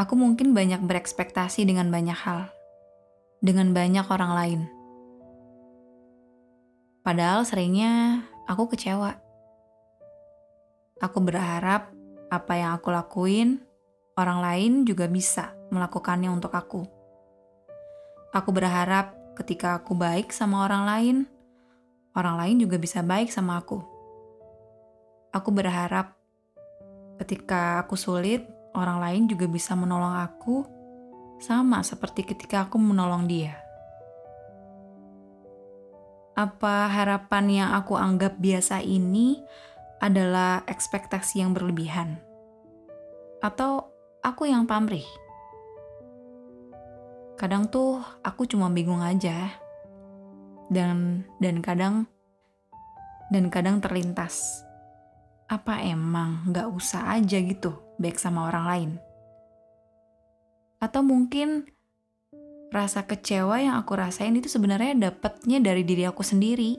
Aku mungkin banyak berekspektasi dengan banyak hal, dengan banyak orang lain. Padahal seringnya aku kecewa. Aku berharap apa yang aku lakuin, orang lain juga bisa melakukannya untuk aku. Aku berharap ketika aku baik sama orang lain juga bisa baik sama aku. Aku berharap ketika aku sulit, orang lain juga bisa menolong aku, sama seperti ketika aku menolong dia. Apa harapan yang aku anggap biasa ini adalah ekspektasi yang berlebihan? Atau aku yang pamrih? Kadang tuh aku cuma bingung aja. Dan kadang terlintas. Apa emang gak usah aja gitu? Baik sama orang lain. Atau mungkin rasa kecewa yang aku rasain itu sebenarnya dapatnya dari diri aku sendiri.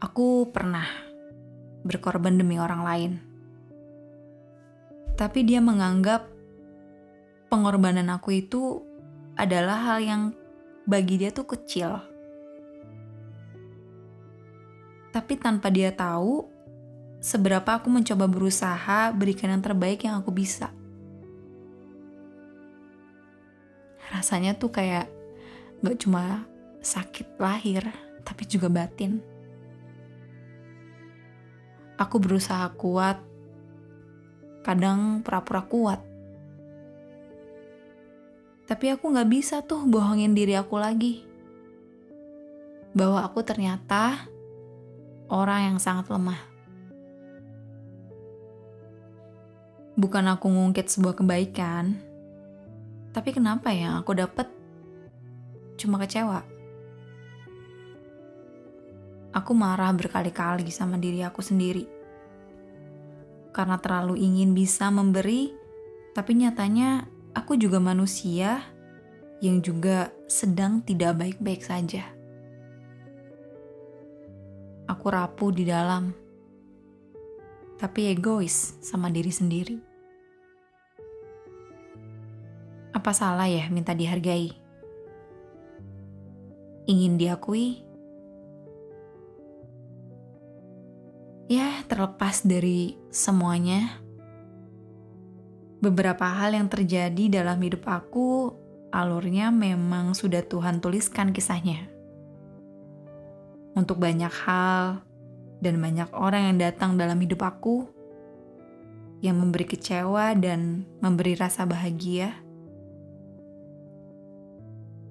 Aku pernah berkorban demi orang lain. Tapi dia menganggap pengorbanan aku itu adalah hal yang bagi dia tuh kecil. Tapi tanpa dia tahu, seberapa aku mencoba berusaha berikan yang terbaik yang aku bisa. Rasanya tuh kayak gak cuma sakit lahir, tapi juga batin. Aku berusaha kuat, kadang pura-pura kuat. Tapi aku gak bisa tuh bohongin diri aku lagi. Bahwa aku ternyata orang yang sangat lemah. Bukan aku ngungkit sebuah kebaikan, tapi kenapa ya aku dapet cuma kecewa? Aku marah berkali-kali sama diri aku sendiri. Karena terlalu ingin bisa memberi, tapi nyatanya aku juga manusia yang juga sedang tidak baik-baik saja. Aku rapuh di dalam, tapi egois sama diri sendiri. Apa salah ya minta dihargai? Ingin diakui? Ya, terlepas dari semuanya, beberapa hal yang terjadi dalam hidup aku, alurnya memang sudah Tuhan tuliskan kisahnya. Untuk banyak hal, dan banyak orang yang datang dalam hidup aku, yang memberi kecewa dan memberi rasa bahagia.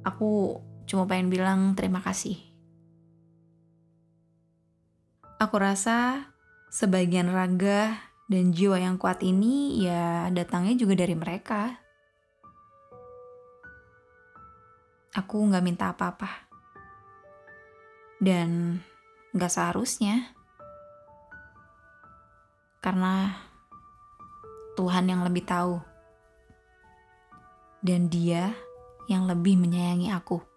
Aku cuma pengen bilang terima kasih. Aku rasa sebagian raga dan jiwa yang kuat ini ya datangnya juga dari mereka. Aku gak minta apa-apa. Dan gak seharusnya. Karena Tuhan yang lebih tahu dan Dia yang lebih menyayangi aku.